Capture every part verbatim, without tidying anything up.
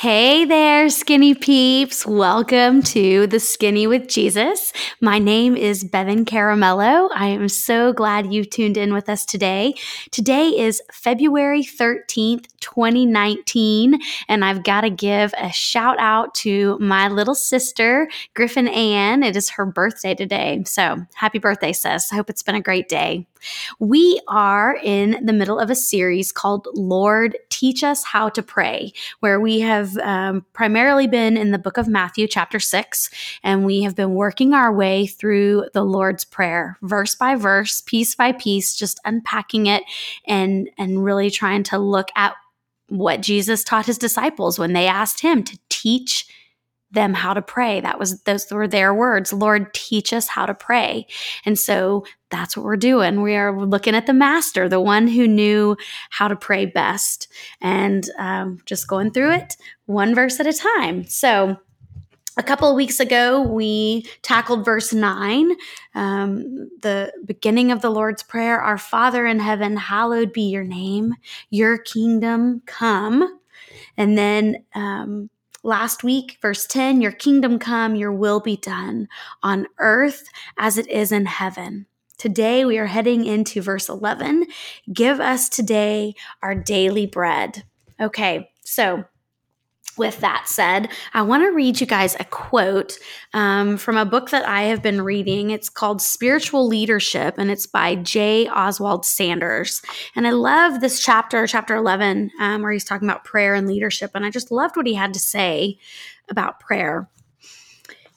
Hey there, skinny peeps. Welcome to The Skinny with Jesus. My name is Bevan Caramello. I am so glad you tuned in with us today. Today is February thirteenth, twenty nineteen, and I've got to give a shout out to my little sister, Griffin Ann. It is her birthday today. So happy birthday, sis. I hope it's been a great day. We are in the middle of a series called Lord, Teach Us How to Pray, where we have um, primarily been in the book of Matthew, chapter six, and we have been working our way through the Lord's Prayer, verse by verse, piece by piece, just unpacking it and, and really trying to look at what Jesus taught his disciples when they asked him to teach them how to pray. That was, those were their words. Lord, teach us how to pray. And so that's what we're doing. We are looking at the master, the one who knew how to pray best, and um, just going through it one verse at a time. So a couple of weeks ago, we tackled verse nine, um, the beginning of the Lord's Prayer. Our Father in heaven, hallowed be your name, your kingdom come. And then, um, last week, verse ten, your kingdom come, your will be done on earth as it is in heaven. Today, we are heading into verse eleven. Give us today our daily bread. Okay, so with that said, I want to read you guys a quote um, from a book that I have been reading. It's called Spiritual Leadership, and it's by J. Oswald Sanders. And I love this chapter, chapter eleven, um, where he's talking about prayer and leadership. And I just loved what he had to say about prayer.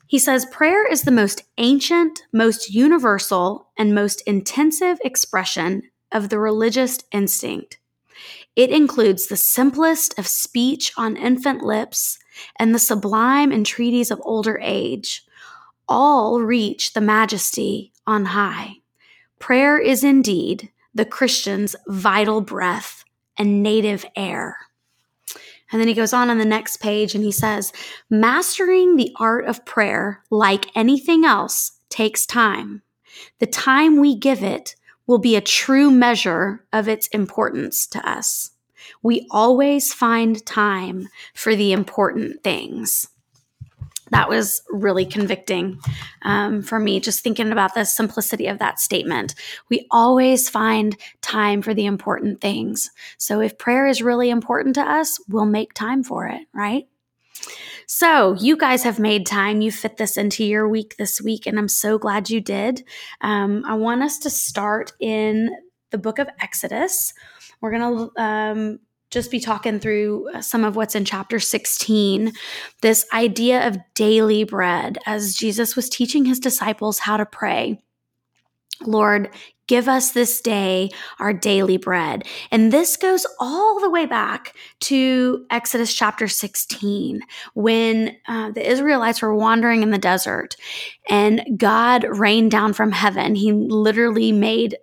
He says, prayer is the most ancient, most universal, and most intensive expression of the religious instinct. It includes the simplest of speech on infant lips and the sublime entreaties of older age. All reach the majesty on high. Prayer is indeed the Christian's vital breath and native air. And then he goes on on the next page and he says, mastering the art of prayer, like anything else, takes time. The time we give it will be a true measure of its importance to us. We always find time for the important things. That was really convicting um, for me, just thinking about the simplicity of that statement. We always find time for the important things. So if prayer is really important to us, we'll make time for it, right? So you guys have made time. You fit this into your week this week, and I'm so glad you did. Um, I want us to start in the book of Exodus. We're going to um, just be talking through some of what's in chapter sixteen, this idea of daily bread as Jesus was teaching his disciples how to pray. Lord, give us this day our daily bread. And this goes all the way back to Exodus chapter sixteen, when uh, the Israelites were wandering in the desert and God rained down from heaven. He literally made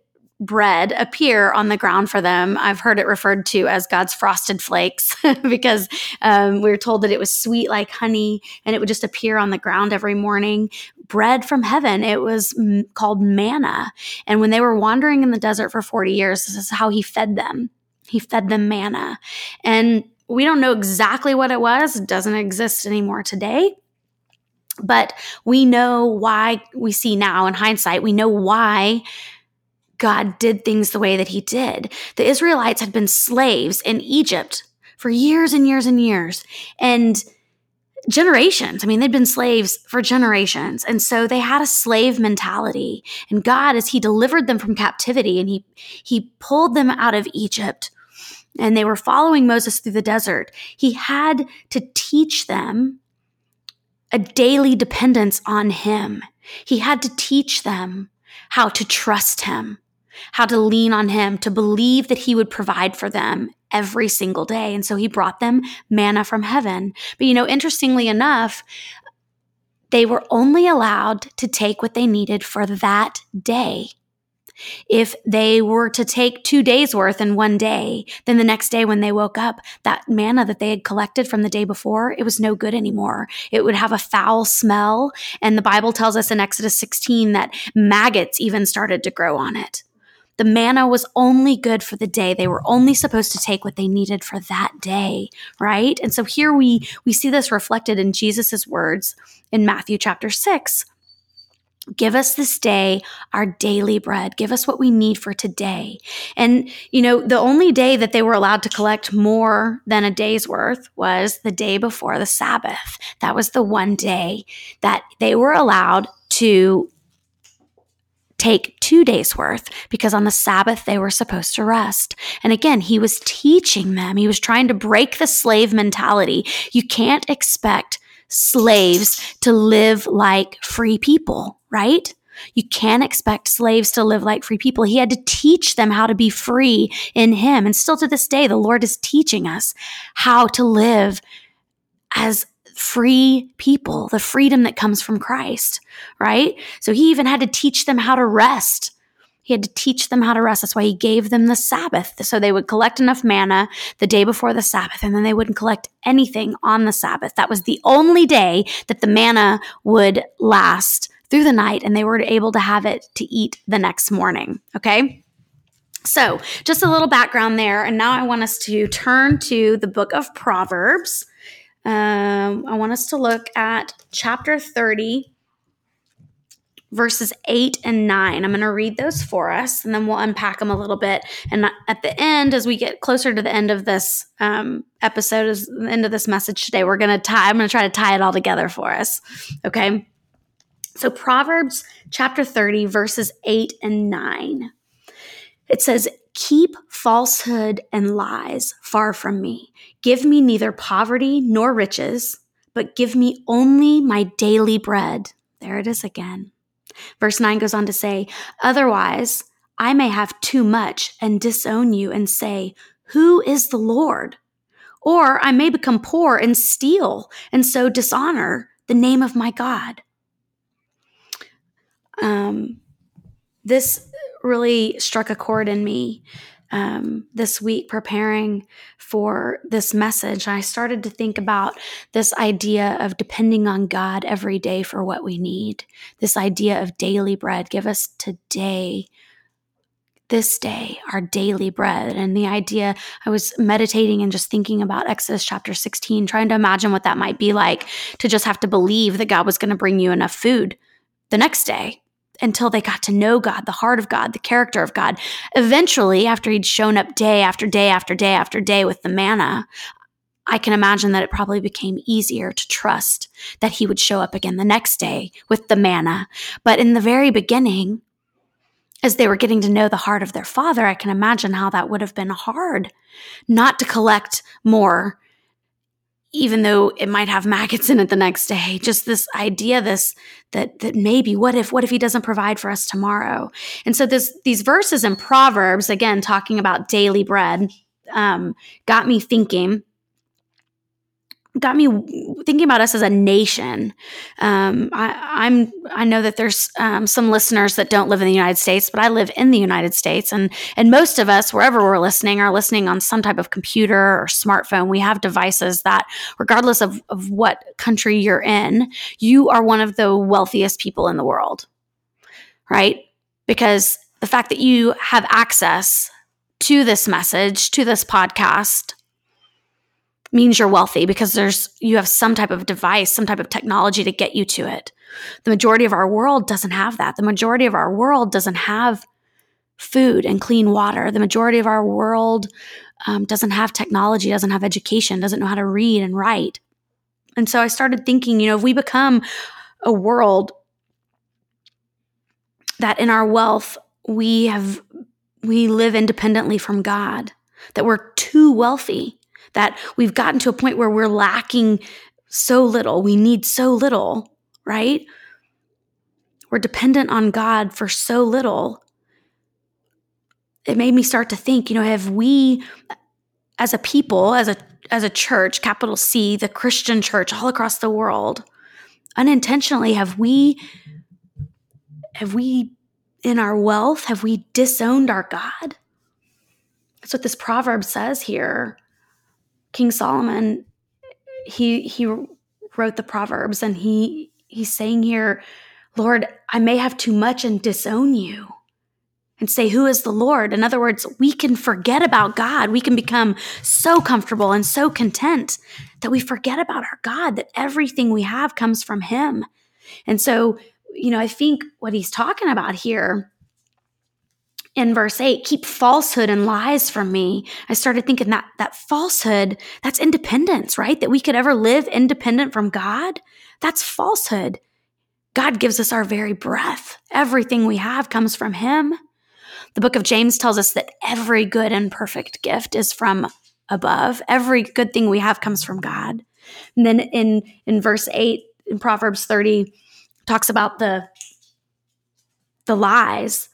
bread appear on the ground for them. I've heard it referred to as God's frosted flakes because um, we were told that it was sweet like honey and it would just appear on the ground every morning. Bread from heaven. It was m- called manna. And when they were wandering in the desert for forty years, this is how he fed them. He fed them manna. And we don't know exactly what it was. It doesn't exist anymore today. But we know why we see now in hindsight, we know why God did things the way that he did. The Israelites had been slaves in Egypt for years and years and years and generations. I mean, they'd been slaves for generations. And so they had a slave mentality. And God, as he delivered them from captivity and he, he pulled them out of Egypt and they were following Moses through the desert, he had to teach them a daily dependence on him. He had to teach them how to trust him, how to lean on him, to believe that he would provide for them every single day. And so he brought them manna from heaven. But, you know, interestingly enough, they were only allowed to take what they needed for that day. If they were to take two days worth in one day, then the next day when they woke up, that manna that they had collected from the day before, it was no good anymore. It would have a foul smell. And the Bible tells us in Exodus sixteen that maggots even started to grow on it. The manna was only good for the day. They were only supposed to take what they needed for that day, right? And so here we, we see this reflected in Jesus's words in Matthew chapter six. Give us this day our daily bread. Give us what we need for today. And, you know, the only day that they were allowed to collect more than a day's worth was the day before the Sabbath. That was the one day that they were allowed to take two days worth, because on the Sabbath they were supposed to rest. And again, he was teaching them. He was trying to break the slave mentality. You can't expect slaves to live like free people, right? You can't expect slaves to live like free people. He had to teach them how to be free in him. And still to this day, the Lord is teaching us how to live as free people, the freedom that comes from Christ, right? So he even had to teach them how to rest. He had to teach them how to rest. That's why he gave them the Sabbath. So they would collect enough manna the day before the Sabbath, and then they wouldn't collect anything on the Sabbath. That was the only day that the manna would last through the night, and they were able to have it to eat the next morning, okay? So just a little background there, and now I want us to turn to the book of Proverbs. Um, I want us to look at chapter thirty, verses eight and nine. I'm going to read those for us, and then we'll unpack them a little bit. And at the end, as we get closer to the end of this um, episode, as the end of this message today, we're going to tie, I'm going to try to tie it all together for us. Okay. So Proverbs chapter thirty, verses eight and nine. It says, keep falsehood and lies far from me. Give me neither poverty nor riches, but give me only my daily bread. There it is again. Verse nine goes on to say, otherwise, I may have too much and disown you and say, who is the Lord? Or I may become poor and steal and so dishonor the name of my God. Um, this really struck a chord in me um, this week preparing for this message. I started to think about this idea of depending on God every day for what we need, this idea of daily bread. Give us today, this day, our daily bread. And the idea, I was meditating and just thinking about Exodus chapter sixteen, trying to imagine what that might be like to just have to believe that God was going to bring you enough food the next day, until they got to know God, the heart of God, the character of God. Eventually, after he'd shown up day after day after day after day with the manna, I can imagine that it probably became easier to trust that he would show up again the next day with the manna. But in the very beginning, as they were getting to know the heart of their father, I can imagine how that would have been hard not to collect more, even though it might have maggots in it the next day. Just this idea, this that that maybe, what if, what if he doesn't provide for us tomorrow? And so this these verses in Proverbs, again, talking about daily bread, um, got me thinking, got me thinking about us as a nation. Um, I, I'm I know that there's um, some listeners that don't live in the United States, but I live in the United States, and and most of us, wherever we're listening, are listening on some type of computer or smartphone. We have devices that, regardless of, of what country you're in, you are one of the wealthiest people in the world, right? Because the fact that you have access to this message, to this podcast, means you're wealthy, because there's you have some type of device, some type of technology to get you to it. The majority of our world doesn't have that. The majority of our world doesn't have food and clean water. The majority of our world um, doesn't have technology, doesn't have education, doesn't know how to read and write. And so I started thinking, you know, if we become a world that in our wealth, we have we live independently from God, that we're too wealthy, that we've gotten to a point where we're lacking so little, we need so little, right? We're dependent on God for so little. It made me start to think, you know, have we as a people, as a as a church, capital C, the Christian church all across the world, unintentionally, have we, have we in our wealth, have we disowned our God? That's what this proverb says here. King Solomon, he he wrote the Proverbs, and he he's saying here, Lord, I may have too much and disown you and say, who is the Lord? In other words, we can forget about God. We can become so comfortable and so content that we forget about our God, that everything we have comes from him. And so, you know, I think what he's talking about here in verse eight, keep falsehood and lies from me. I started thinking that that falsehood, that's independence, right? That we could ever live independent from God, that's falsehood. God gives us our very breath. Everything we have comes from him. The book of James tells us that every good and perfect gift is from above. Every good thing we have comes from God. And then in, in verse eight, in Proverbs thirty, talks about the, the lies,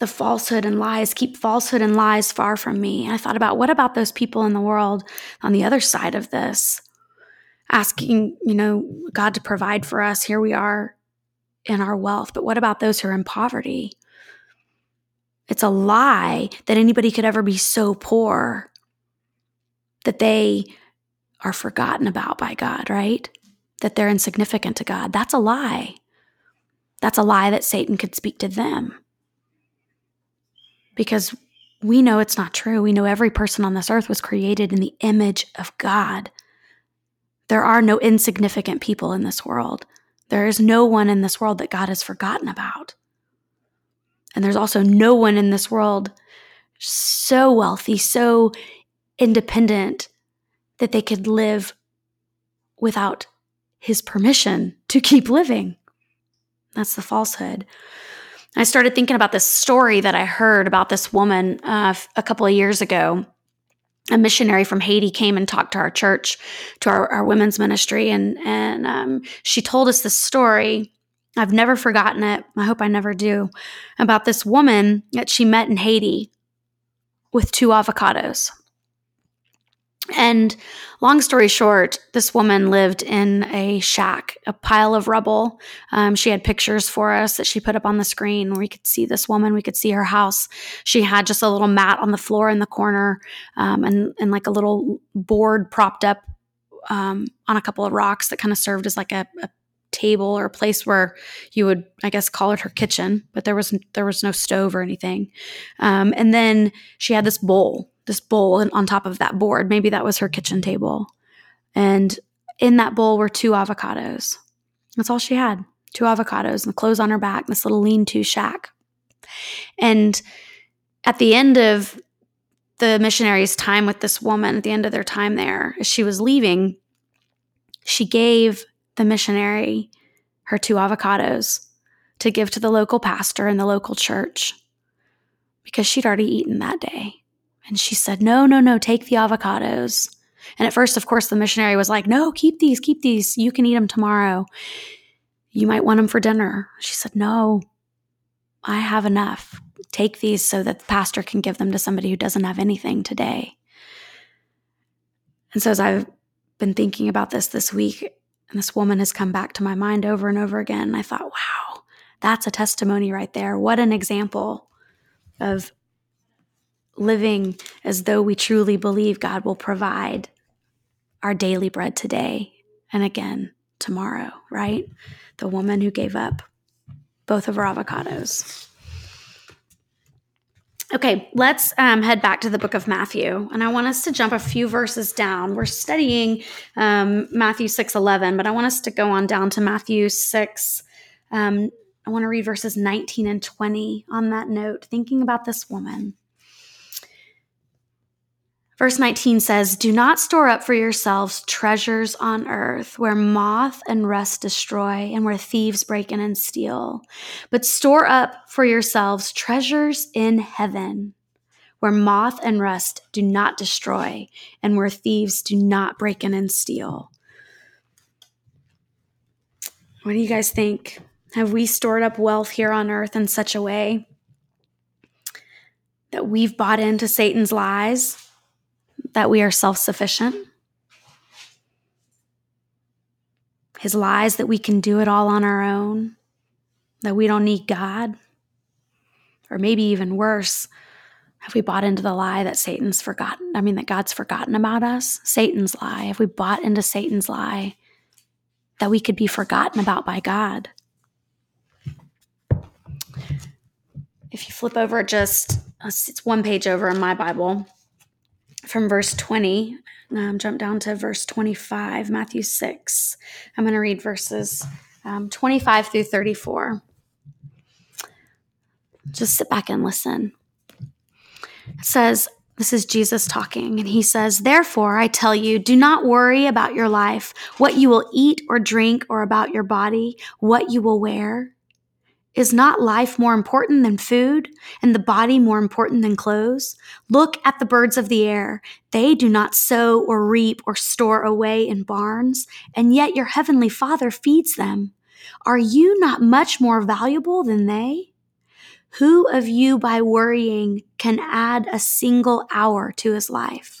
the falsehood and lies. Keep falsehood and lies far from me. And I thought about, what about those people in the world on the other side of this? Asking, you know, God to provide for us. Here we are in our wealth. But what about those who are in poverty? It's a lie that anybody could ever be so poor that they are forgotten about by God, right? That they're insignificant to God. That's a lie. That's a lie that Satan could speak to them. Because we know it's not true. We know every person on this earth was created in the image of God. There are no insignificant people in this world. There is no one in this world that God has forgotten about. And there's also no one in this world so wealthy, so independent that they could live without his permission to keep living. That's the falsehood. I started thinking about this story that I heard about this woman uh, a couple of years ago. A missionary from Haiti came and talked to our church, to our, our women's ministry, and, and um, she told us this story. I've never forgotten it. I hope I never do. About this woman that she met in Haiti with two avocados. And long story short, this woman lived in a shack, a pile of rubble. Um, she had pictures for us that she put up on the screen. We could see this woman. We could see her house. She had just a little mat on the floor in the corner, um, and, and like a little board propped up um, on a couple of rocks that kind of served as like a, a table or a place where you would, I guess, call it her kitchen, but there was there was no stove or anything. Um, and then she had this bowl, this bowl on top of that board. Maybe that was her kitchen table. And in that bowl were two avocados. That's all she had, two avocados and the clothes on her back, this little lean-to shack. And at the end of the missionary's time with this woman, at the end of their time there, as she was leaving, she gave the missionary her two avocados to give to the local pastor in the local church because she'd already eaten that day. And she said, no, no, no, take the avocados. And at first, of course, the missionary was like, no, keep these, keep these. You can eat them tomorrow. You might want them for dinner. She said, no, I have enough. Take these so that the pastor can give them to somebody who doesn't have anything today. And so as I've been thinking about this this week, and this woman has come back to my mind over and over again, and I thought, wow, that's a testimony right there. What an example of living as though we truly believe God will provide our daily bread today and again tomorrow, right? The woman who gave up both of her avocados. Okay, let's um, head back to the book of Matthew, and I want us to jump a few verses down. We're studying um, Matthew six eleven, but I want us to go on down to Matthew six. Um, I want to read verses nineteen and twenty on that note, thinking about this woman. Verse nineteen says, do not store up for yourselves treasures on earth where moth and rust destroy and where thieves break in and steal, but store up for yourselves treasures in heaven where moth and rust do not destroy and where thieves do not break in and steal. What do you guys think? Have we stored up wealth here on earth in such a way that we've bought into Satan's lies? That we are self-sufficient? His lies that we can do it all on our own, that we don't need God? Or maybe even worse, have we bought into the lie that Satan's forgotten, I mean, that God's forgotten about us? Satan's lie. Have we bought into Satan's lie that we could be forgotten about by God? If you flip over just, it's one page over in my Bible, from verse twenty, um, jump down to verse twenty-five, Matthew six. I'm going to read verses um, twenty-five through thirty-four. Just sit back and listen. It says, this is Jesus talking, and he says, "Therefore, I tell you, do not worry about your life, what you will eat or drink, or about your body, what you will wear. Is not life more important than food, and the body more important than clothes? Look at the birds of the air. They do not sow or reap or store away in barns, and yet your heavenly Father feeds them. Are you not much more valuable than they? Who of you by worrying can add a single hour to his life?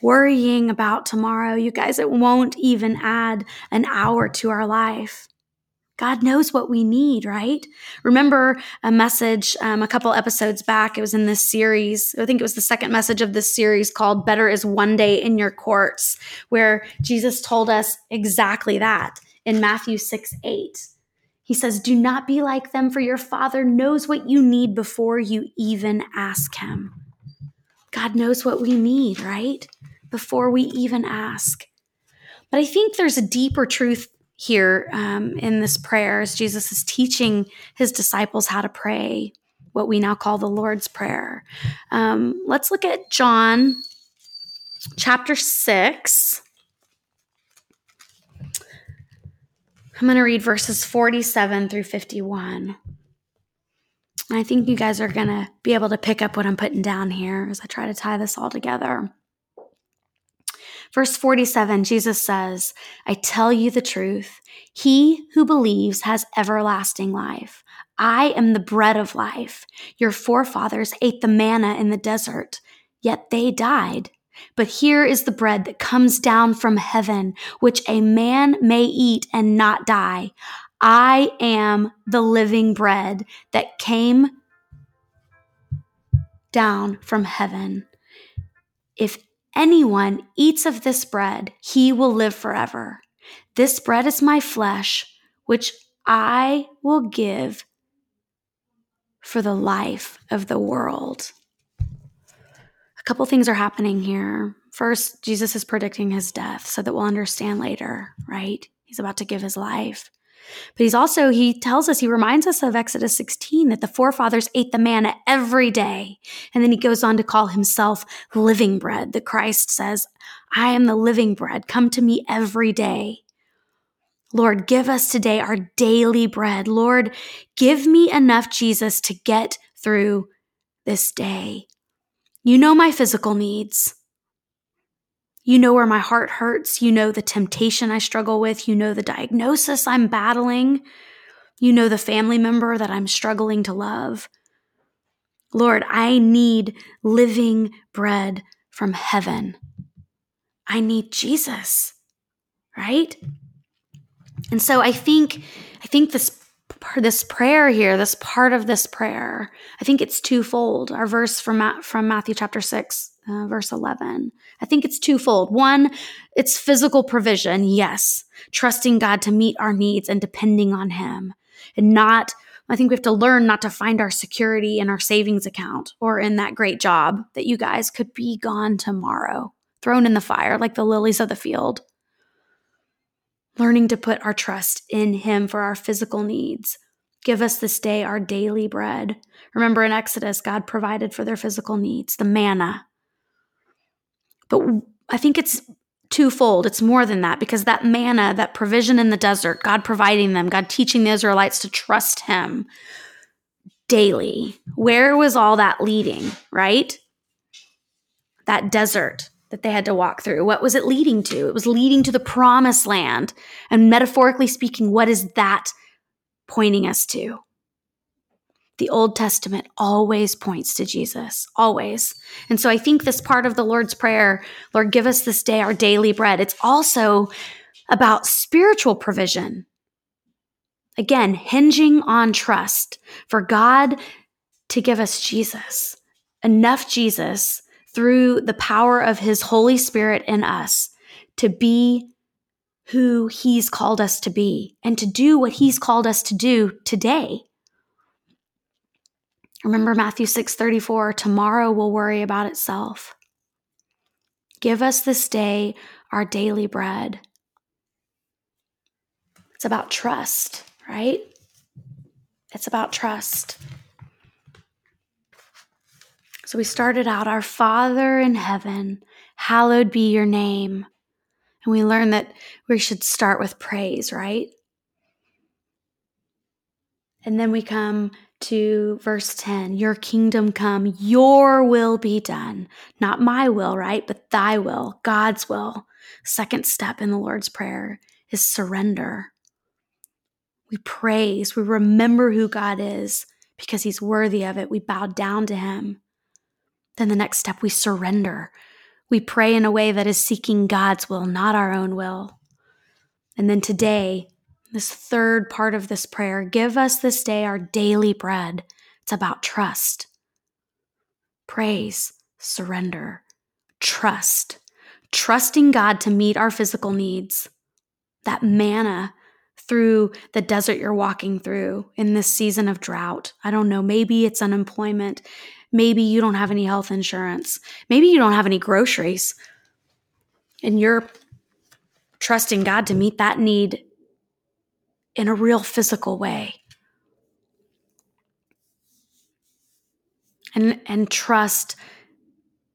Worrying about tomorrow, you guys, it won't even add an hour to our life. God knows what we need, right? Remember a message um, a couple episodes back, it was in this series, I think it was the second message of this series called "Better is One Day in Your Courts," where Jesus told us exactly that in Matthew six eight. He says, "Do not be like them, for your Father knows what you need before you even ask him." God knows what we need, right? Before we even ask. But I think there's a deeper truth here um, in this prayer as Jesus is teaching his disciples how to pray, what we now call the Lord's Prayer. Um, let's look at John chapter six. I'm going to read verses forty-seven through fifty-one. I think you guys are going to be able to pick up what I'm putting down here as I try to tie this all together. Verse forty-seven, Jesus says, "I tell you the truth. He who believes has everlasting life. I am the bread of life. Your forefathers ate the manna in the desert, yet they died. But here is the bread that comes down from heaven, which a man may eat and not die. I am the living bread that came down from heaven. If anyone eats of this bread, he will live forever. This bread is my flesh, which I will give for the life of the world." A couple things are happening here. First, Jesus is predicting his death so that we'll understand later, right? He's about to give his life. But he's also, he tells us, he reminds us of Exodus sixteen, that the forefathers ate the manna every day. And then he goes on to call himself living bread. The Christ says, "I am the living bread. Come to me every day. Lord, give us today our daily bread. Lord, give me enough, Jesus, to get through this day. You know my physical needs. You know where my heart hurts. You know the temptation I struggle with. You know the diagnosis I'm battling. You know the family member that I'm struggling to love. Lord, I need living bread from heaven. I need Jesus," right? And so I think, I think this this prayer here, this part of this prayer, I think it's twofold. Our verse from from Matthew chapter six. Uh, verse eleven. I think it's twofold. One, it's physical provision. Yes. Trusting God to meet our needs and depending on him, and not, I think we have to learn not to find our security in our savings account or in that great job that, you guys, could be gone tomorrow, thrown in the fire like the lilies of the field. Learning to put our trust in him for our physical needs, Give us this day our daily bread. Remember in Exodus, God provided for their physical needs, the manna. But I think it's twofold. It's more than that, because that manna, that provision in the desert, God providing them, God teaching the Israelites to trust him daily. Where was all that leading, right? That desert that they had to walk through. What was it leading to? It was leading to the promised land. And metaphorically speaking, what is that pointing us to? The Old Testament always points to Jesus, always. And so I think this part of the Lord's Prayer, Lord, give us this day our daily bread, it's also about spiritual provision. Again, hinging on trust for God to give us Jesus, enough Jesus through the power of his Holy Spirit in us to be who he's called us to be and to do what he's called us to do today. Remember Matthew six thirty-four, tomorrow will worry about itself. Give us this day our daily bread. It's about trust, right? It's about trust. So we started out, our Father in heaven, hallowed be your name. And we learned that we should start with praise, right? And then we come to verse ten, your kingdom come, your will be done. Not my will, right? But thy will, God's will. Second step in the Lord's Prayer is surrender. We praise, we remember who God is because he's worthy of it. We bow down to him. Then the next step, we surrender. We pray in a way that is seeking God's will, not our own will. And then today, this third part of this prayer, give us this day our daily bread. It's about trust, praise, surrender, trust, trusting God to meet our physical needs, that manna through the desert you're walking through in this season of drought. I don't know, maybe it's unemployment. Maybe you don't have any health insurance. Maybe you don't have any groceries. And you're trusting God to meet that need in a real physical way. And, and trust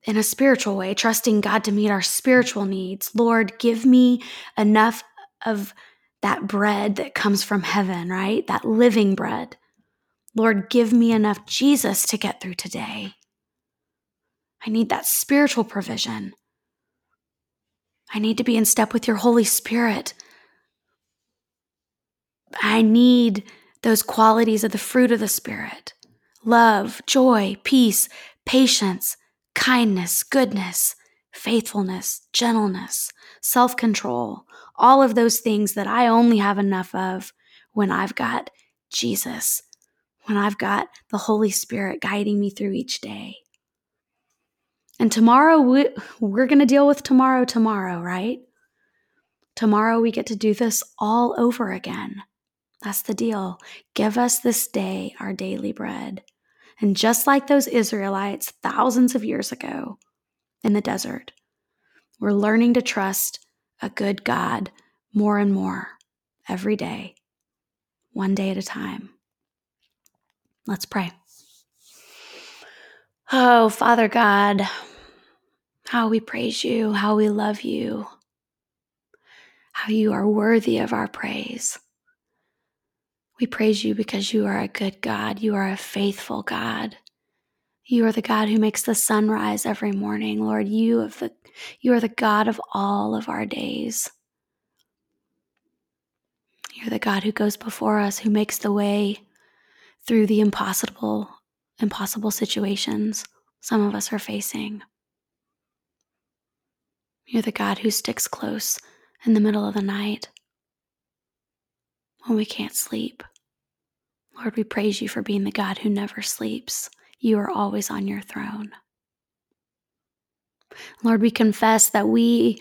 in a spiritual way, trusting God to meet our spiritual needs. Lord, give me enough of that bread that comes from heaven, right? That living bread. Lord, give me enough Jesus to get through today. I need that spiritual provision. I need to be in step with your Holy Spirit. I need those qualities of the fruit of the Spirit. Love, joy, peace, patience, kindness, goodness, faithfulness, gentleness, self-control. All of those things that I only have enough of when I've got Jesus. When I've got the Holy Spirit guiding me through each day. And tomorrow, we, we're going to deal with tomorrow tomorrow, right? Tomorrow we get to do this all over again. That's the deal. Give us this day our daily bread. And just like those Israelites thousands of years ago in the desert, we're learning to trust a good God more and more every day, one day at a time. Let's pray. Oh, Father God, how we praise you, how we love you, how you are worthy of our praise. We praise you because you are a good God. You are a faithful God. You are the God who makes the sun rise every morning. Lord, you of the you are the God of all of our days. You're the God who goes before us, who makes the way through the impossible, impossible situations some of us are facing. You're the God who sticks close in the middle of the night when we can't sleep. Lord, we praise you for being the God who never sleeps. You are always on your throne. Lord, we confess that we,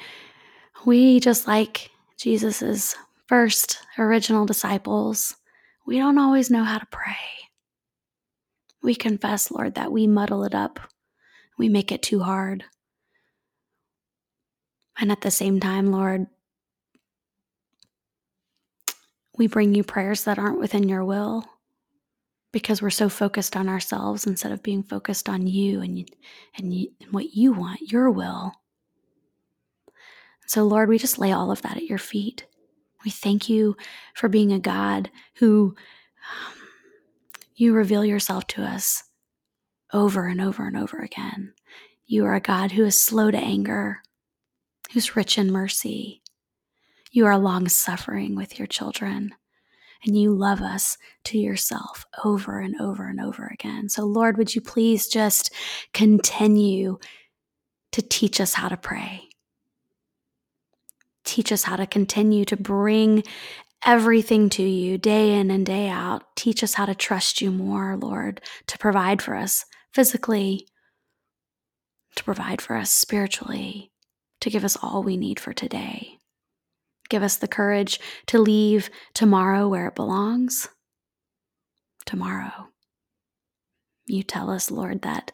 we just like Jesus's first original disciples, we don't always know how to pray. We confess, Lord, that we muddle it up. We make it too hard. And at the same time, Lord, we bring you prayers that aren't within your will. because we're so focused on ourselves instead of being focused on you and, and, you, and what you want, your will. So, Lord, we just lay all of that at your feet. We thank you for being a God who um, you reveal yourself to us over and over and over again. You are a God who is slow to anger, who's rich in mercy. You are long-suffering with your children, and you love us to yourself over and over and over again. So, Lord, would you please just continue to teach us how to pray? Teach us how to continue to bring everything to you day in and day out. Teach us how to trust you more, Lord, to provide for us physically, to provide for us spiritually, to give us all we need for today. Give us the courage to leave tomorrow where it belongs. Tomorrow. You tell us, Lord, that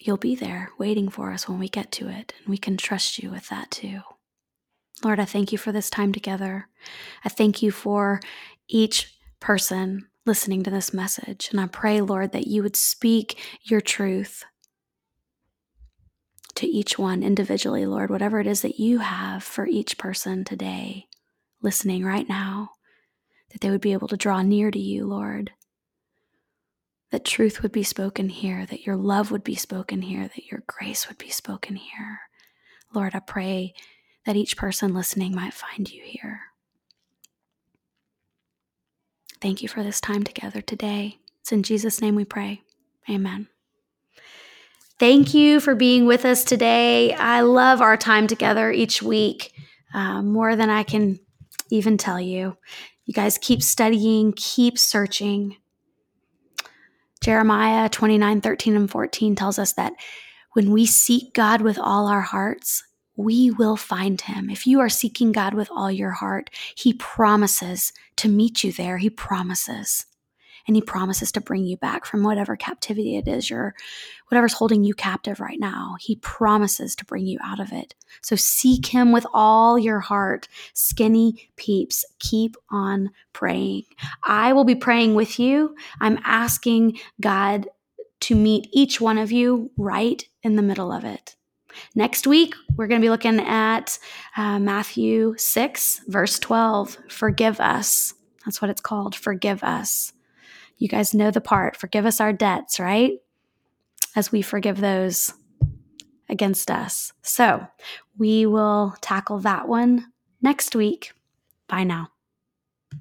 you'll be there waiting for us when we get to it, and we can trust you with that too. Lord, I thank you for this time together. I thank you for each person listening to this message, and I pray, Lord, that you would speak your truth to each one individually, Lord, whatever it is that you have for each person today, listening right now, that they would be able to draw near to you, Lord, that truth would be spoken here, that your love would be spoken here, that your grace would be spoken here. Lord, I pray that each person listening might find you here. Thank you for this time together today. It's in Jesus' name we pray. Amen. Thank you for being with us today. I love our time together each week, uh, more than I can even tell you. You guys keep studying, keep searching. Jeremiah twenty-nine, thirteen, and fourteen tells us that when we seek God with all our hearts, we will find him. If you are seeking God with all your heart, he promises to meet you there. He promises. And he promises to bring you back from whatever captivity it is you're, whatever's holding you captive right now. He promises to bring you out of it. So seek him with all your heart. Skinny peeps, keep on praying. I will be praying with you. I'm asking God to meet each one of you right in the middle of it. Next week, we're going to be looking at uh, Matthew six, verse twelve. Forgive us. That's what it's called. Forgive us. You guys know the part. Forgive us our debts, right? As we forgive those against us. So we will tackle that one next week. Bye now.